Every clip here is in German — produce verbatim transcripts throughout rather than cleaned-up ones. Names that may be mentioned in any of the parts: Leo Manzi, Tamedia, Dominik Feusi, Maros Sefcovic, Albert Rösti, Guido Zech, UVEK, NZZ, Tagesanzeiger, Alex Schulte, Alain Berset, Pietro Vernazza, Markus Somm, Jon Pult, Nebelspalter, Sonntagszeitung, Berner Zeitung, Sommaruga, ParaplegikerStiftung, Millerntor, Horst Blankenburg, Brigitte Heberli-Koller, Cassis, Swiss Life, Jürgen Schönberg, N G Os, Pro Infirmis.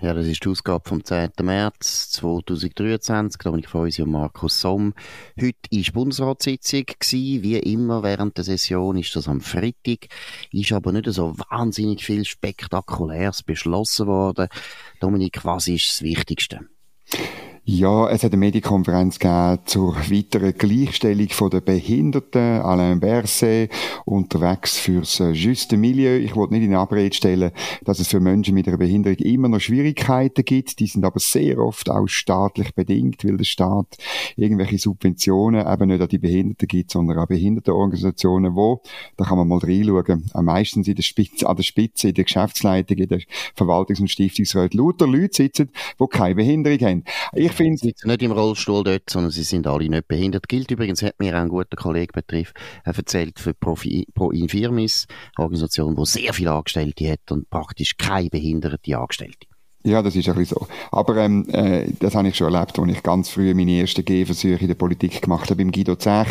Ja, das ist die Ausgabe vom zehnten März zweitausenddreiundzwanzig. Dominik Feusi und Markus Somm. Heute war Bundesratssitzung. Wie immer während der Session ist das am Freitag. Ist aber nicht so wahnsinnig viel Spektakuläres beschlossen worden. Dominik, was ist das Wichtigste? Ja, es hat eine Medienkonferenz gegeben zur weiteren Gleichstellung der Behinderten. Alain Berset, unterwegs fürs juste Milieu. Ich wollte nicht in Abrede stellen, dass es für Menschen mit einer Behinderung immer noch Schwierigkeiten gibt. Die sind aber sehr oft auch staatlich bedingt, weil der Staat irgendwelche Subventionen eben nicht an die Behinderten gibt, sondern an Behindertenorganisationen, wo, da kann man mal reinschauen, meistens in der Spitze, an der Spitze, in der Geschäftsleitung, in der Verwaltungs- und Stiftungsrat, lauter Leute sitzen, die keine Behinderung haben. Ich Sie sitzen nicht im Rollstuhl dort, sondern sie sind alle nicht behindert. Gilt übrigens, hat mir auch ein guter Kollege betrifft, er erzählt für Profi, Pro Infirmis, eine Organisation, die sehr viele Angestellte hat und praktisch keine behinderte Angestellte. Ja, das ist ein bisschen so. Aber ähm, äh, das habe ich schon erlebt, als ich ganz früh meine ersten Gehversuche in der Politik gemacht habe, beim Guido Zech,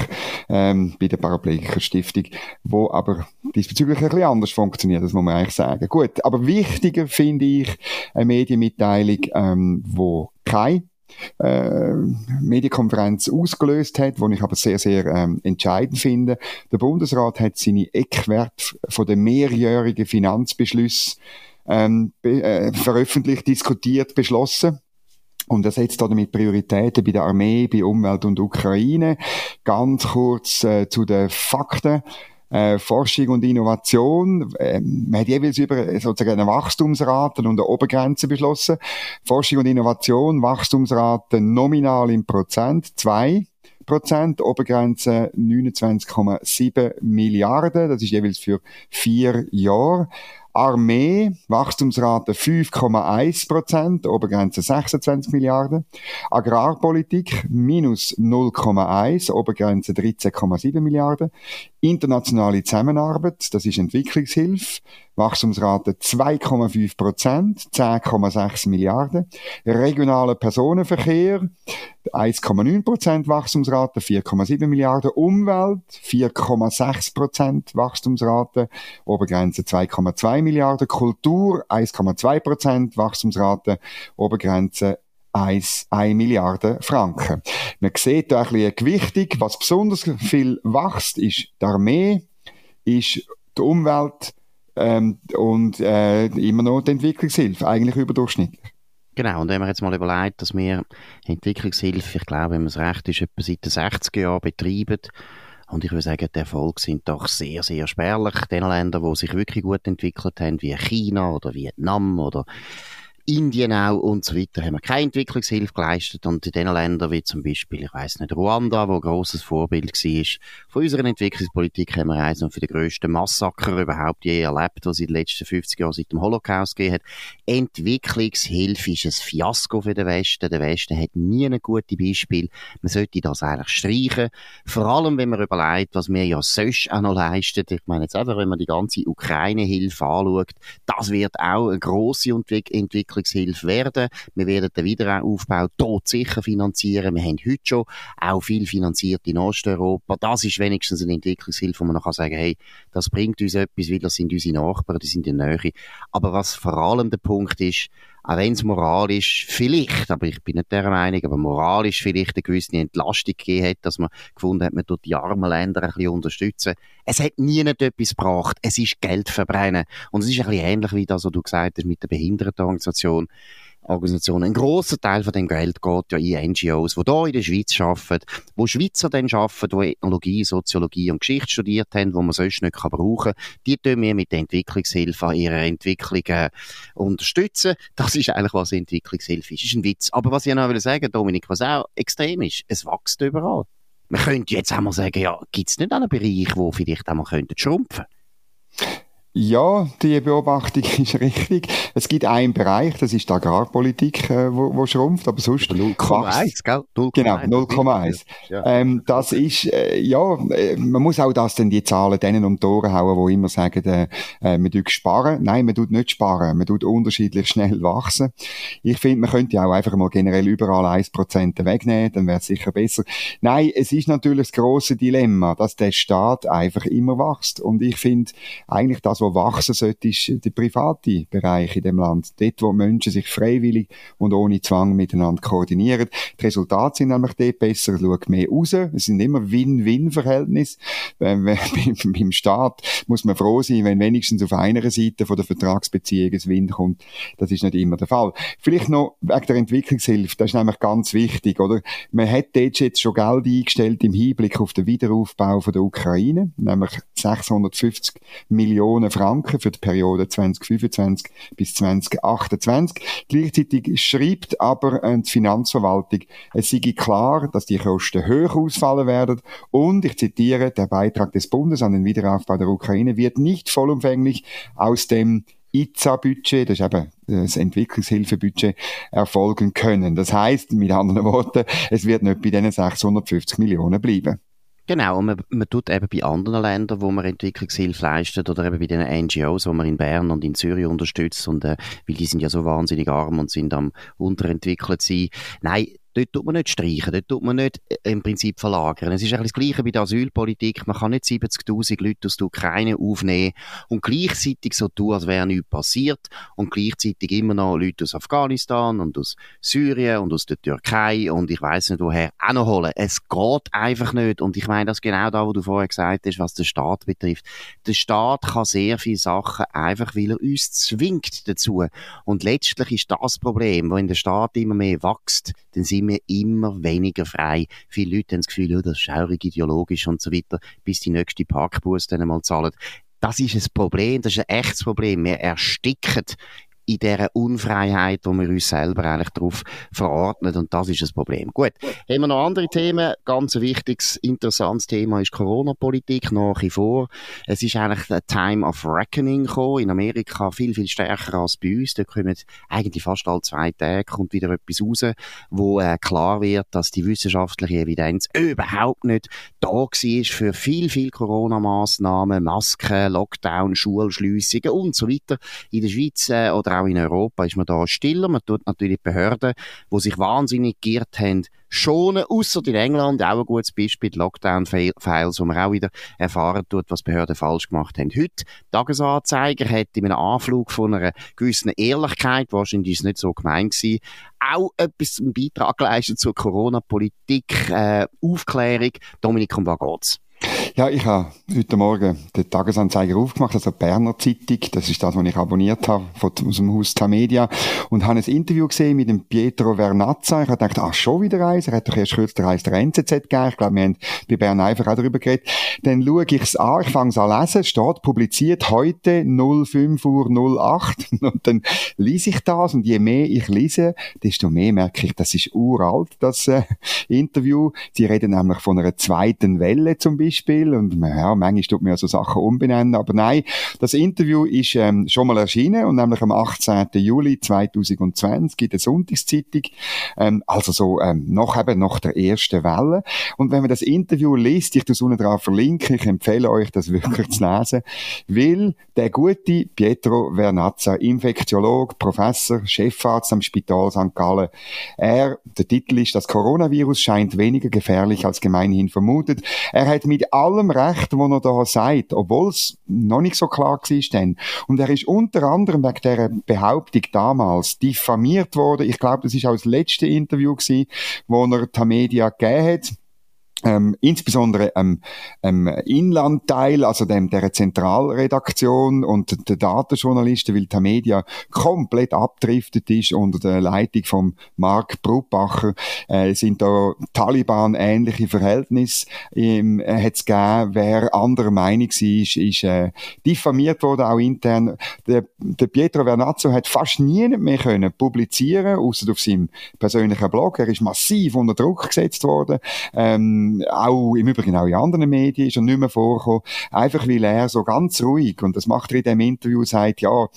ähm, bei der ParaplegikerStiftung, wo aber diesbezüglich ein bisschen anders funktioniert, das muss man eigentlich sagen. Gut, aber wichtiger finde ich eine Medienmitteilung, ähm, wo keine Äh, Medienkonferenz ausgelöst hat, die ich aber sehr, sehr ähm, entscheidend finde. Der Bundesrat hat seine Eckwerte von den mehrjährigen Finanzbeschlüssen ähm, be- äh, veröffentlicht, diskutiert, beschlossen. Und er setzt damit Prioritäten bei der Armee, bei Umwelt und Ukraine. Ganz kurz äh, zu den Fakten. Äh, Forschung und Innovation, äh, man hat jeweils über sozusagen eine Wachstumsrate und eine Obergrenze beschlossen. Forschung und Innovation, Wachstumsrate nominal in Prozent, zwei Prozent, Obergrenze neunundzwanzig Komma sieben Milliarden, das ist jeweils für vier Jahre. Armee, Wachstumsrate fünf Komma eins Prozent, Obergrenze sechsundzwanzig Milliarden. Agrarpolitik, minus null Komma eins, Obergrenze dreizehn Komma sieben Milliarden. Internationale Zusammenarbeit, das ist Entwicklungshilfe, Wachstumsrate zwei Komma fünf Prozent, zehn Komma sechs Milliarden. Regionaler Personenverkehr, eins Komma neun Prozent Wachstumsrate, vier Komma sieben Milliarden. Umwelt, vier Komma sechs Prozent Wachstumsrate, Obergrenze zwei Komma zwei Milliarden. Kultur, eins Komma zwei Prozent Wachstumsrate, Obergrenze eine Milliarde Franken. Man sieht da ein bisschen Gewichtung. Was besonders viel wächst, ist die Armee, ist die Umwelt ähm, und äh, immer noch die Entwicklungshilfe, eigentlich überdurchschnittlich. Genau, und wenn man jetzt mal überlegt, dass wir Entwicklungshilfe, ich glaube, wenn man es recht ist, etwa seit den sechziger Jahren betreiben, und ich würde sagen, die Erfolge sind doch sehr, sehr spärlich. Den Ländern, die sich wirklich gut entwickelt haben, wie China oder Vietnam oder Indien auch und so weiter, haben wir keine Entwicklungshilfe geleistet. Und in den Ländern wie zum Beispiel, ich weiss nicht, Ruanda, wo ein grosses Vorbild war, von unserer Entwicklungspolitik haben wir eins noch für den grössten Massaker überhaupt je erlebt, was es in den letzten fünfzig Jahren seit dem Holocaust gegeben hat. Entwicklungshilfe ist ein Fiasko für den Westen. Der Westen hat nie ein gutes Beispiel. Man sollte das eigentlich streichen. Vor allem, wenn man überlegt, was wir ja sonst auch noch leisten. Ich meine jetzt einfach, wenn man die ganze Ukraine-Hilfe anschaut, das wird auch eine grosse Entwicklung Hilfe werden. Wir werden den Wiederaufbau todsicher finanzieren. Wir haben heute schon auch viel finanziert in Osteuropa. Das ist wenigstens eine Entwicklungshilfe, wo man noch sagen kann, hey, das bringt uns etwas, weil das sind unsere Nachbarn, die sind in der Nähe. Aber was vor allem der Punkt ist, auch wenn es moralisch vielleicht, aber ich bin nicht der Meinung, aber moralisch vielleicht eine gewisse Entlastung gegeben hat, dass man gefunden hat, man tut die armen Länder ein bisschen unterstützen. Es hat nie etwas gebracht. Es ist Geld verbrennen. Und es ist ein bisschen ähnlich wie das, was du gesagt hast mit der Behindertenorganisation. Organisationen. Ein grosser Teil von dem Geld geht ja in N G Os, die hier in der Schweiz arbeiten, wo Schweizer dann arbeiten, die Ethnologie, Soziologie und Geschichte studiert haben, die man sonst nicht brauchen kann. Die tun wir mit der Entwicklungshilfe an ihrer Entwicklung äh, unterstützen. Das ist eigentlich, was Entwicklungshilfe ist. Das ist ein Witz. Aber was ich noch sagen will, Dominik, was auch extrem ist, es wächst überall. Man könnte jetzt auch mal sagen, ja, gibt es nicht einen Bereich, wo vielleicht auch mal schrumpfen könnte? Ja, die Beobachtung ist richtig. Es gibt einen Bereich, das ist die Agrarpolitik, äh, wo, wo schrumpft, aber sonst... null Komma eins, gell? null Komma eins. Genau, null Komma eins. Ja. Ähm, das ist, äh, ja, äh, man muss auch das, denn die Zahlen denen um die Ohren hauen, die immer sagen, äh, äh, man tut sparen. Nein, man tut nicht sparen, man tut unterschiedlich schnell wachsen. Ich finde, man könnte auch einfach mal generell überall ein Prozent wegnehmen, dann wäre es sicher besser. Nein, es ist natürlich das grosse Dilemma, dass der Staat einfach immer wächst. Und ich finde, eigentlich das, was wachsen sollte, ist der private Bereich in dem Land. Dort, wo Menschen sich freiwillig und ohne Zwang miteinander koordinieren. Die Resultate sind nämlich dort besser, es schaut mehr raus. Es sind immer Win-Win-Verhältnisse. Beim Staat muss man froh sein, wenn wenigstens auf einer Seite von der Vertragsbeziehung ein Win kommt. Das ist nicht immer der Fall. Vielleicht noch wegen der Entwicklungshilfe, das ist nämlich ganz wichtig, oder? Man hat dort jetzt schon Geld eingestellt im Hinblick auf den Wiederaufbau von der Ukraine, nämlich sechshundertfünfzig Millionen Franken für die Periode zweitausendfünfundzwanzig bis zweitausendachtundzwanzig. Gleichzeitig schreibt aber die Finanzverwaltung, es sei klar, dass die Kosten höher ausfallen werden und, ich zitiere, der Beitrag des Bundes an den Wiederaufbau der Ukraine wird nicht vollumfänglich aus dem I Z A-Budget, das ist eben das Entwicklungshilfebudget, erfolgen können. Das heisst, mit anderen Worten, es wird nicht bei diesen sechshundertfünfzig Millionen bleiben. Genau, und man, man tut eben bei anderen Ländern, wo man Entwicklungshilfe leistet, oder eben bei den N G Os, die man in Bern und in Zürich unterstützt, und, äh, weil die sind ja so wahnsinnig arm und sind am unterentwickelt sein. Nein, dort tut man nicht streichen, dort tut man nicht äh, im Prinzip verlagern. Es ist ein bisschen das Gleiche bei der Asylpolitik. Man kann nicht siebzigtausend Leute aus der Ukraine aufnehmen und gleichzeitig so tun, als wäre nichts passiert, und gleichzeitig immer noch Leute aus Afghanistan und aus Syrien und aus der Türkei und ich weiss nicht woher auch noch holen. Es geht einfach nicht. Und ich meine, das ist genau da, was du vorher gesagt hast, was den Staat betrifft. Der Staat kann sehr viele Sachen einfach, weil er uns zwingt dazu. Und letztlich ist das Problem, wenn der Staat immer mehr wächst, dann sind wir immer weniger frei. Viele Leute haben das Gefühl, oh, das ist schaurig ideologisch und so weiter, bis die nächste Parkbusse dann einmal zahlen. Das ist ein Problem, das ist ein echtes Problem. Wir ersticken in dieser Unfreiheit, wo wir uns selber eigentlich darauf verordnen, und das ist ein Problem. Gut, haben wir noch andere Themen? Ganz ein wichtiges, interessantes Thema ist Corona-Politik, nach wie vor. Es ist eigentlich ein Time of Reckoning gekommen, in Amerika viel, viel stärker als bei uns. Da kommt eigentlich fast alle zwei Tage kommt wieder etwas raus, wo äh, klar wird, dass die wissenschaftliche Evidenz überhaupt nicht da war für viel, viel Corona-Massnahmen, Masken, Lockdown, Schulschliessungen und so weiter. In der Schweiz äh, oder auch in Europa ist man da stiller. Man tut natürlich Behörden, die sich wahnsinnig geirrt haben, schonen. Ausser in England, auch ein gutes Beispiel, die Lockdown-Files, wo man auch wieder erfahren tut, was Behörden falsch gemacht haben. Heute, Tagesanzeiger hat in einem Anflug von einer gewissen Ehrlichkeit, wahrscheinlich ist es nicht so gemeint gewesen, auch etwas einen Beitrag geleistet zur Corona-Politik, äh, Aufklärung. Dominik, um was geht's? Ja, ich habe heute Morgen den Tagesanzeiger aufgemacht, also die Berner Zeitung, das ist das, was ich abonniert habe, von, aus dem Haus Tamedia, und habe ein Interview gesehen mit dem Pietro Vernazza. Ich habe gedacht, ah, schon wieder eins, er hat doch erst kürzlich eins der N Z Z gegeben, ich glaube, wir haben bei Bern einfach auch darüber geredet. Dann schaue ich es an, ich fange es an lesen, steht publiziert heute fünf Uhr acht, und dann lese ich das, und je mehr ich lese, desto mehr merke ich, das ist uralt, das äh, Interview. Sie reden nämlich von einer zweiten Welle zum Beispiel, und ja, manchmal tut man ja so Sachen umbenennen, aber nein, das Interview ist ähm, schon mal erschienen, und nämlich am achtzehnten Juli zweitausendzwanzig in der Sonntagszeitung, ähm, also so ähm, noch eben nach der ersten Welle, und wenn man das Interview liest, ich tue es unten drauf verlinken, ich empfehle euch, das wirklich zu lesen, weil der gute Pietro Vernazza, Infektiologe, Professor, Chefarzt am Spital Sankt Gallen, er, der Titel ist, das Coronavirus scheint weniger gefährlich als gemeinhin vermutet, er hat mit allen allem Recht, was er da sagt, obwohl es noch nicht so klar war dann. Und er ist unter anderem wegen dieser Behauptung damals diffamiert worden. Ich glaube, das war auch das letzte Interview gewesen, wo er Tamedia gegeben hat. Ähm, insbesondere ähm, ähm, Inlandteil, also dem der Zentralredaktion und der Datenjournalisten, weil Tamedia komplett abdriftet ist unter der Leitung von Mark Brubacher, äh, sind da Taliban-ähnliche Verhältnisse ähm, äh, hat es gegeben. Wer anderer Meinung war, ist, ist äh, diffamiert worden, auch intern. Der, der Pietro Vernazza hat fast niemand mehr können publizieren, ausser auf seinem persönlichen Blog. Er ist massiv unter Druck gesetzt worden. Ähm, ähm, auch im Übrigen auch in anderen Medien ist er nicht mehr vorgekommen, einfach weil er so ganz ruhig, und das macht er in dem Interview, sagt, ja,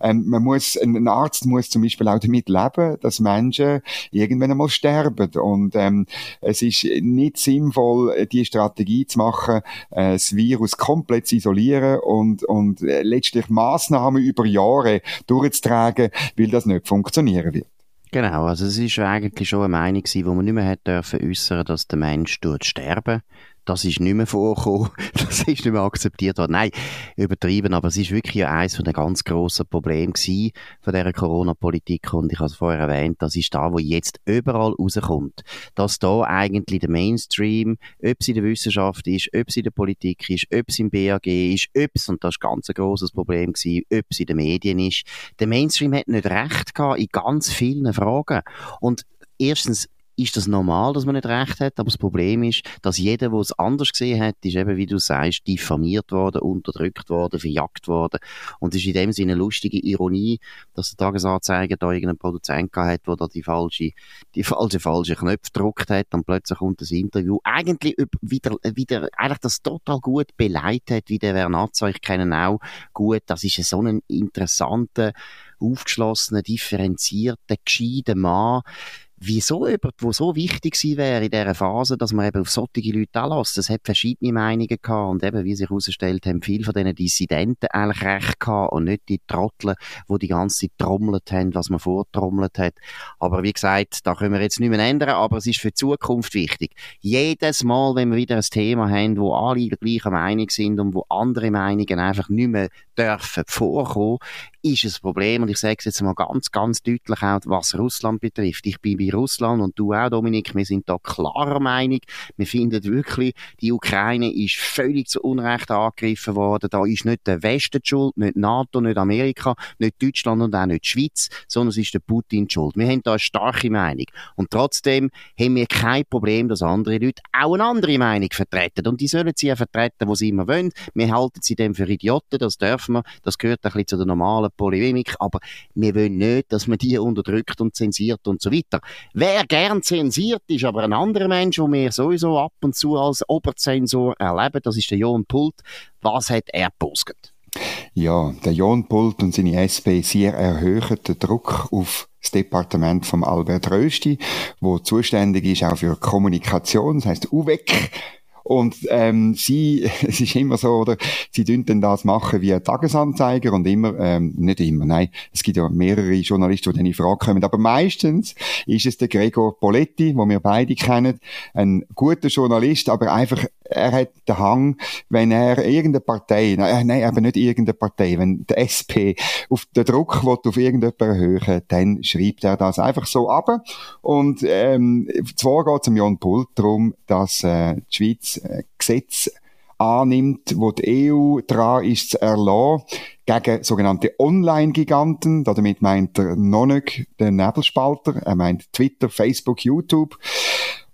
ähm, man muss, ein Arzt muss zum Beispiel auch damit leben, dass Menschen irgendwann einmal sterben, und ähm, es ist nicht sinnvoll, die Strategie zu machen, äh, das Virus komplett zu isolieren und, und letztlich Massnahmen über Jahre durchzutragen, weil das nicht funktionieren wird. Genau, also es war eigentlich schon eine Meinung, die man nicht mehr hätte dürfen äußern, dass der Mensch sterben. Das ist nicht mehr vorgekommen, das ist nicht mehr akzeptiert worden. Nein, übertrieben, aber es war wirklich eines von den ganz grossen Problemen gewesen von dieser Corona-Politik, und ich habe es vorher erwähnt, das ist da, wo jetzt überall rauskommt, dass da eigentlich der Mainstream, ob es in der Wissenschaft ist, ob es in der Politik ist, ob es im B A G ist, ob es, und das war ganz ein grosses Problem gewesen, ob es in den Medien ist, der Mainstream hat nicht recht gehabt in ganz vielen Fragen. Und erstens ist das normal, dass man nicht recht hat, aber das Problem ist, dass jeder, der es anders gesehen hat, ist eben, wie du sagst, diffamiert worden, unterdrückt worden, verjagt worden. Und es ist in dem Sinne eine lustige Ironie, dass der Tagesanzeiger da irgendeinen Produzent gehabt hat, der da die falsche, die falsche, falsche Knöpfe gedrückt hat, und plötzlich kommt das Interview. Eigentlich wieder, wieder, eigentlich das total gut beleidigt hat, wie der Vernazza. Ich kenne ihn auch gut. Das ist so ein interessanter, aufgeschlossener, differenzierter, gescheiter Mann. Wieso jemand, der so wichtig gewesen wäre in dieser Phase, dass man eben auf solche Leute anlässt? Es hat verschiedene Meinungen gehabt, und eben, wie sich herausgestellt haben, viele von diesen Dissidenten eigentlich recht gehabt und nicht die Trotteln, die die ganze Zeit trommelt haben, was man vortrommelt hat. Aber wie gesagt, da können wir jetzt nicht mehr ändern, aber es ist für die Zukunft wichtig. Jedes Mal, wenn wir wieder ein Thema haben, wo alle der gleichen Meinung sind und wo andere Meinungen einfach nicht mehr dürfen vorkommen, ist ein Problem, und ich sage es jetzt mal ganz, ganz deutlich auch, was Russland betrifft. Ich bin bei Russland, und du auch, Dominik, wir sind da klarer Meinung. Wir finden wirklich, die Ukraine ist völlig zu Unrecht angegriffen worden. Da ist nicht der Westen die schuld, nicht NATO, nicht Amerika, nicht Deutschland und auch nicht die Schweiz, sondern es ist der Putin die schuld. Wir haben da eine starke Meinung. Und trotzdem haben wir kein Problem, dass andere Leute auch eine andere Meinung vertreten. Und die sollen sie auch vertreten, wo sie immer wollen. Wir halten sie dem für Idioten, das dürfen wir. Das gehört ein bisschen zu der normalen Polemik, aber wir wollen nicht, dass man die unterdrückt und zensiert und so weiter. Wer gern zensiert, ist aber ein anderer Mensch, den wir sowieso ab und zu als Oberzensor erleben. Das ist der Jon Pult. Was hat er gepostet? Ja, der Jon Pult und seine S P, sie erhöhen den Druck auf das Departement von Albert Rösti, wo zuständig ist auch für Kommunikation, das heisst U V E K. Und ähm, sie, es ist immer so, oder, sie tun dann das machen wie ein Tagesanzeiger, und immer, ähm, nicht immer, nein, es gibt ja mehrere Journalisten, die dann in Frage kommen, aber meistens ist es der Gregor Poletti, den wir beide kennen, ein guter Journalist, aber einfach, er hat den Hang, wenn er irgendeine Partei, nein, nein, aber nicht irgendeine Partei, wenn der S P auf den Druck will, auf irgendjemanden erhöhen, dann schreibt er das einfach so ab. Und ähm, zwar geht es um Jon Pult darum, dass äh, die Schweiz äh, Gesetze annimmt, wo die E U dran ist zu erlassen, gegen sogenannte Online-Giganten. Damit meint er noch nicht den Nebelspalter, er meint Twitter, Facebook, YouTube.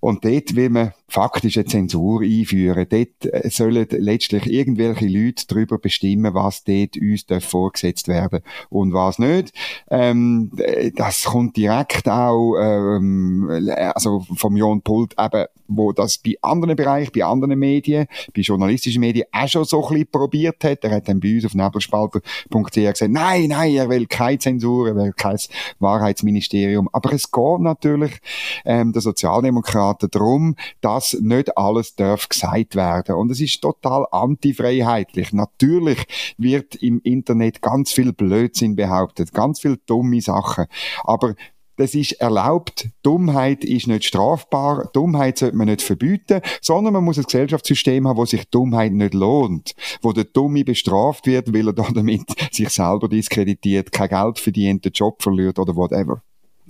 Und dort will man faktisch eine Zensur einführen. Dort sollen letztlich irgendwelche Leute darüber bestimmen, was dort uns vorgesetzt werden darf und was nicht. Ähm, das kommt direkt auch ähm, also vom Jon Pult, eben, wo das bei anderen Bereichen, bei anderen Medien, bei journalistischen Medien auch schon so ein bisschen probiert hat. Er hat dann bei uns auf nebelspalter punkt c h gesagt, nein, nein, er will keine Zensur, er will kein Wahrheitsministerium. Aber es geht natürlich ähm, der Sozialdemokraten darum, dass nicht alles darf gesagt werden. Und es ist total antifreiheitlich. Natürlich wird im Internet ganz viel Blödsinn behauptet, ganz viel dumme Sachen. Aber das ist erlaubt. Dummheit ist nicht strafbar. Dummheit sollte man nicht verbieten, sondern man muss ein Gesellschaftssystem haben, wo sich Dummheit nicht lohnt. Wo der Dumme bestraft wird, weil er damit sich selber diskreditiert, kein Geld verdient, den Job verliert oder whatever.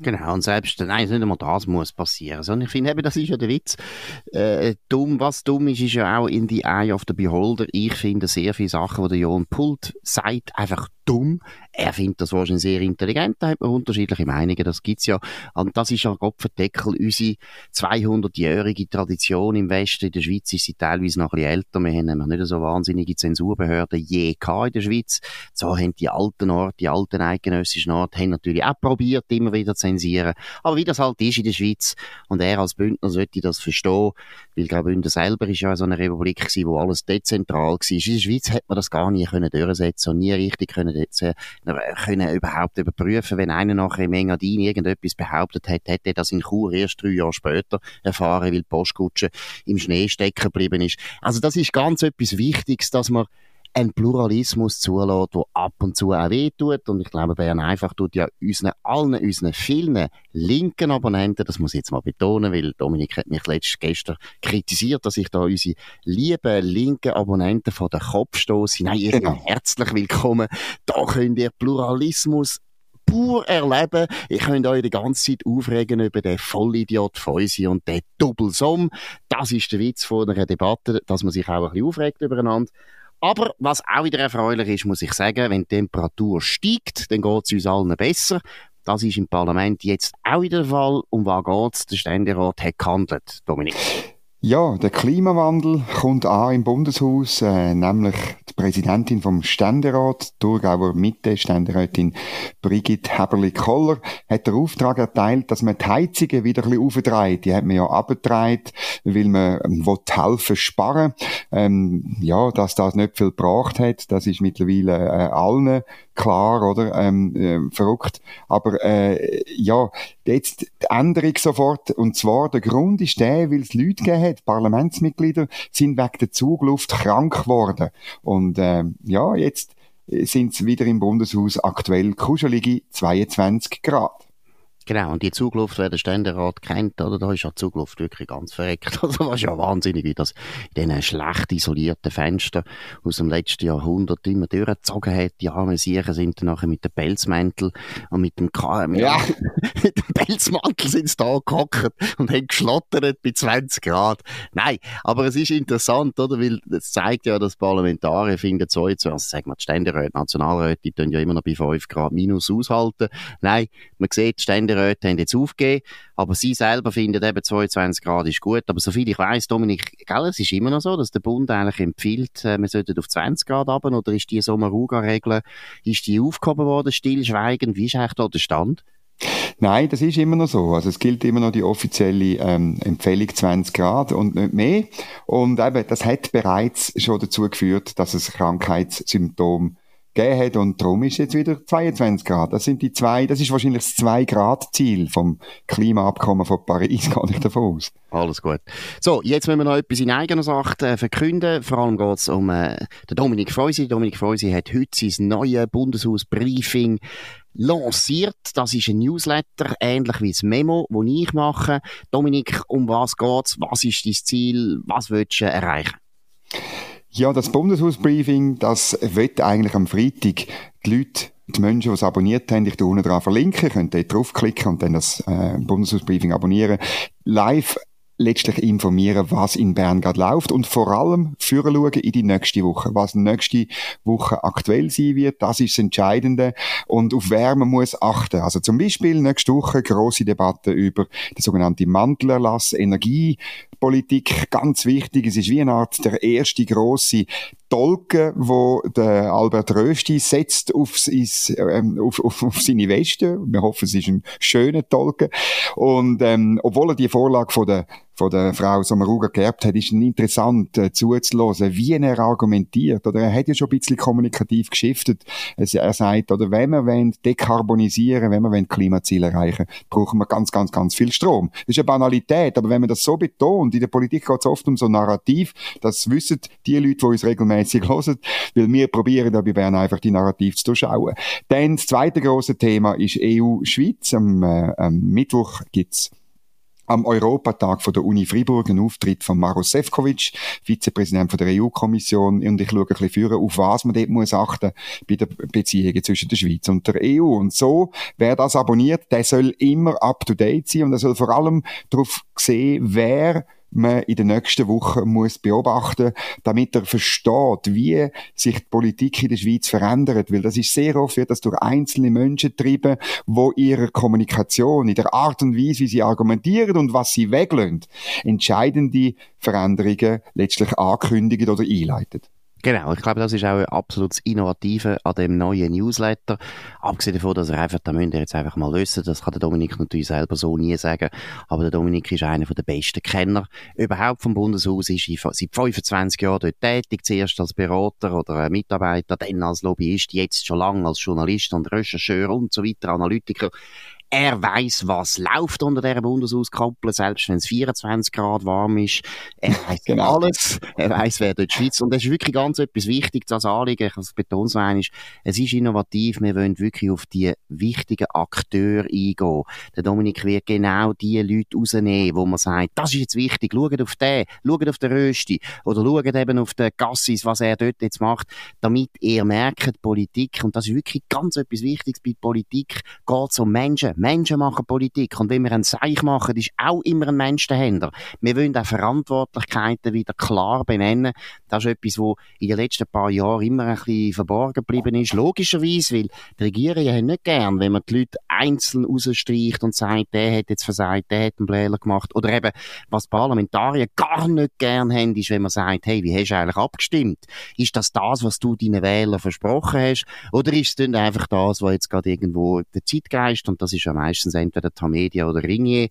Genau, und selbst, nein, nicht einmal das muss passieren, sondern ich finde eben, das ist ja der Witz, äh, dumm, was dumm ist, ist ja auch in the eye of the beholder. Ich finde sehr viele Sachen, die der Jon Pult sagt, einfach dumm. Er findet das wahrscheinlich sehr intelligent. Da hat man unterschiedliche Meinungen. Das gibt's ja. Und das ist ja Kopfendeckel. Unsere zweihundertjährige Tradition im Westen. In der Schweiz ist sie teilweise noch ein bisschen älter. Wir haben nämlich nicht so wahnsinnige Zensurbehörden je gehabt in der Schweiz. So haben die alten Orte, die alten eidgenössischen Orte, haben natürlich auch probiert, immer wieder zu zensieren. Aber wie das halt ist in der Schweiz. Und er als Bündner sollte das verstehen. Weil Graubünden selber ist ja so eine Republik gewesen, wo alles dezentral war. In der Schweiz hat man das gar nie können durchsetzen und nie richtig können durchsetzen. Können überhaupt überprüfen, wenn einer nachher im Engadin irgendetwas behauptet hat, hätte er das in Chur erst drei Jahre später erfahren, weil die Postkutsche im Schnee stecken geblieben ist. Also das ist ganz etwas Wichtiges, dass man einen Pluralismus zulässt, der ab und zu auch wehtut. Und ich glaube, Bern einfach tut ja unseren, allen unseren vielen linken Abonnenten, das muss ich jetzt mal betonen, weil Dominik hat mich letztes, gestern kritisiert, dass ich da unsere lieben linken Abonnenten vor den Kopf stosse. Nein, ihr seid herzlich willkommen. Da könnt ihr Pluralismus pur erleben. Ich könnte euch die ganze Zeit aufregen über den Vollidiot Feusi und den Doppelsomm. Das ist der Witz von einer Debatte, dass man sich auch ein bisschen aufregt übereinander. Aber was auch wieder erfreulich ist, muss ich sagen, wenn die Temperatur steigt, dann geht es uns allen besser. Das ist im Parlament jetzt auch wieder der Fall. Um was geht es? Der Ständerat hat gehandelt, Dominik. Ja, der Klimawandel kommt an im Bundeshaus, äh, nämlich die Präsidentin vom Ständerat, Thurgauer Mitte, Ständerätin Brigitte Heberli-Koller, hat den Auftrag erteilt, dass man die Heizungen wieder ein bisschen aufdreht. Die hat man ja abgedreht, weil man ähm, will helfen sparen. Ähm, ja, dass das nicht viel gebracht hat, das ist mittlerweile äh, allen klar, oder? Ähm, äh, verrückt. Aber äh, ja, jetzt die Änderung sofort. Und zwar, der Grund ist der, weil es Leute gegeben hat, Parlamentsmitglieder sind wegen der Zugluft krank geworden. Und äh, ja, jetzt sind es wieder im Bundeshaus aktuell kuschelige zweiundzwanzig Grad. Genau, und die Zugluft, wer den Ständerat kennt, oder, da ist ja die Zugluft wirklich ganz verreckt. Also das ist ja wahnsinnig, wie das in diesen schlecht isolierten Fenstern aus dem letzten Jahrhundert immer durchgezogen hat. Die armen Siechen sind dann nachher mit dem Pelzmäntel und mit dem K M. Ja, mit dem Pelzmantel sind sie da gehockt und haben geschlottert bei zwanzig Grad. Nein, aber es ist interessant, oder, weil es zeigt ja, dass Parlamentarier finden so jetzt, also sagen wir, die Ständeräte, Nationalräte, die tun ja immer noch bei fünf Grad minus aushalten. Nein, man sieht, die Ständeräte Räte haben jetzt aufgegeben, aber sie selber finden eben zweiundzwanzig Grad ist gut, aber soviel ich weiss, Dominik, gell, es ist immer noch so, dass der Bund eigentlich empfiehlt, äh, wir sollten auf zwanzig Grad runter, oder ist die Sommaruga-Regel, ist die aufgehoben worden, stillschweigend, wie ist eigentlich da der Stand? Nein, das ist immer noch so. Also es gilt immer noch die offizielle ähm, Empfehlung zwanzig Grad und nicht mehr. Und eben, das hat bereits schon dazu geführt, dass es Krankheitssymptome gegeben hat und darum ist jetzt wieder zweiundzwanzig Grad. Das sind die zwei, das ist wahrscheinlich das zwei Grad Ziel vom Klimaabkommen von Paris, gehe ich davon aus. Alles gut. So, jetzt müssen wir noch etwas in eigener Sache verkünden. Vor allem geht es um äh, den Dominik Feusi. Dominik Feusi hat heute sein neues Bundeshaus-Briefing lanciert. Das ist ein Newsletter, ähnlich wie das Memo, das ich mache. Dominik, um was geht's? Was ist dein Ziel? Was willst du erreichen? Ja, das Bundeshausbriefing, das wird eigentlich am Freitag die Leute, die Menschen, die es abonniert haben, ich da unten dran verlinken, könnt ihr draufklicken und dann das äh, Bundeshausbriefing abonnieren, live letztlich informieren, was in Bern gerade läuft und vor allem vorschauen in die nächste Woche. Was nächste Woche aktuell sein wird, das ist das Entscheidende und auf wer man muss achten. Also zum Beispiel nächste Woche grosse Debatte über den sogenannten Mantelerlass, Energie, Politik, ganz wichtig. Es ist wie eine Art der erste grosse Tolke, wo der Albert Rösti setzt auf, sein, ähm, auf, auf, auf seine Weste. Wir hoffen, es ist ein schöner Tolke. Und ähm, obwohl er die Vorlage von der von der Frau Sommaruga geerbt hat, ist interessant äh, zuzuhören, wie er argumentiert. Oder er hat ja schon ein bisschen kommunikativ geschiftet. Also er sagt, oder wenn wir dekarbonisieren, wenn wir Klimaziele erreichen, brauchen wir ganz, ganz, ganz viel Strom. Das ist eine Banalität, aber wenn man das so betont, in der Politik geht es oft um so ein Narrativ, das wissen die Leute, die uns regelmäßig hören, weil wir probieren da bei Bern einfach die Narrativ zu durchschauen. Dann das zweite grosse Thema ist E U-Schweiz. Am, äh, am Mittwoch gibt's am Europatag von der Uni Freiburg ein Auftritt von Maros Sefcovic, Vizepräsident von der E U-Kommission, und ich schaue ein bisschen führen, auf was man dort muss achten bei den Beziehungen zwischen der Schweiz und der E U. Und so, wer das abonniert, der soll immer up to date sein und er soll vor allem darauf sehen, wer man in den nächsten Wochen muss beobachten, damit er versteht, wie sich die Politik in der Schweiz verändert. Weil das ist sehr oft, wird das durch einzelne Menschen getrieben, die ihrer Kommunikation, in der Art und Weise, wie sie argumentieren und was sie weglösen, entscheidende Veränderungen letztlich ankündigen oder einleiten. Genau, ich glaube, das ist auch absolut Innovative an dem neuen Newsletter. Abgesehen davon, dass er einfach, da müsst ihr jetzt einfach mal lösen, das kann der Dominik natürlich selber so nie sagen, aber der Dominik ist einer der besten Kenner überhaupt vom Bundeshaus, ist seit fünfundzwanzig Jahren dort tätig, zuerst als Berater oder Mitarbeiter, dann als Lobbyist, jetzt schon lange als Journalist und Rechercheur und so weiter, Analytiker. Er weiss, was läuft unter dieser Bundeshauskoppel, selbst wenn es vierundzwanzig Grad warm ist. Er weiss genau alles. Er weiss, wer dort schwitzt. Und das ist wirklich ganz etwas Wichtiges, das Anliegen. Ich betone es noch einmal. Es ist innovativ. Wir wollen wirklich auf die wichtigen Akteure eingehen. Der Dominik wird genau die Leute rausnehmen, wo man sagt, das ist jetzt wichtig. Schaut auf den, schaut auf den Rösti. Oder schaut eben auf den Cassis, was er dort jetzt macht, damit ihr merkt, Politik, und das ist wirklich ganz etwas Wichtiges bei Politik, geht es um Menschen. Menschen machen Politik. Und wenn wir einen Seich machen, ist auch immer ein Mensch dahinter. Wir wollen auch Verantwortlichkeiten wieder klar benennen. Das ist etwas, was in den letzten paar Jahren immer ein bisschen verborgen geblieben ist. Logischerweise, weil die Regierungen haben nicht gern, wenn man die Leute einzeln rausstreicht und sagt, der hat jetzt versagt, der hat einen Blähler gemacht. Oder eben, was Parlamentarier gar nicht gern haben, ist, wenn man sagt, hey, wie hast du eigentlich abgestimmt? Ist das das, was du deinen Wählern versprochen hast? Oder ist es dann einfach das, was jetzt gerade irgendwo der Zeitgeist, und das ist ja meistens entweder Tamedia oder Ringier,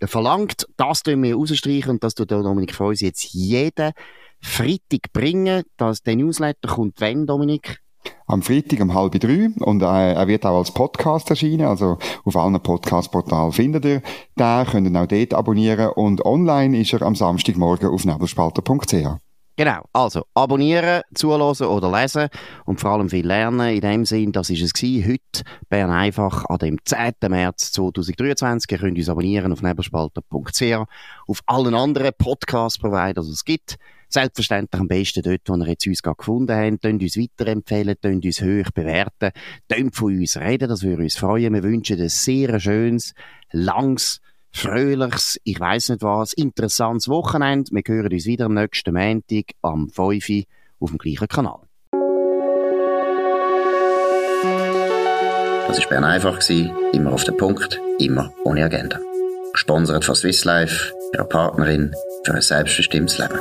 verlangt, das tun wir rausstreichen, und das tut Dominik Feusi jetzt jeden Freitag bringen, dass der Newsletter kommt, wenn, Dominik? Am Freitag um halb drei, und äh, er wird auch als Podcast erscheinen, also auf allen Podcast-Portalen findet ihr den, könnt ihn auch dort abonnieren, und online ist er am Samstagmorgen auf nebelspalter punkt c h. Genau, also abonnieren, zuhören oder lesen und vor allem viel lernen. In dem Sinn, das war es gewesen. Heute Bern einfach an dem zehnten März zweitausenddreiundzwanzig. Ihr könnt uns abonnieren auf nebelspalter punkt c h, auf allen anderen Podcast-Providern, die es gibt. Selbstverständlich am besten dort, wo ihr jetzt uns gerade gefunden habt. Tönt uns weiterempfehlen, tönt uns hoch bewerten, tönt von uns reden, das würde uns freuen. Wir wünschen ein sehr schönes, langes, fröhliches, ich weiss nicht was, interessantes Wochenende. Wir hören uns wieder am nächsten Montag am fünf Uhr auf dem gleichen Kanal. Das war Bern einfach, immer auf den Punkt, immer ohne Agenda. Gesponsert von Swiss Life, ihrer Partnerin für ein selbstbestimmtes Leben.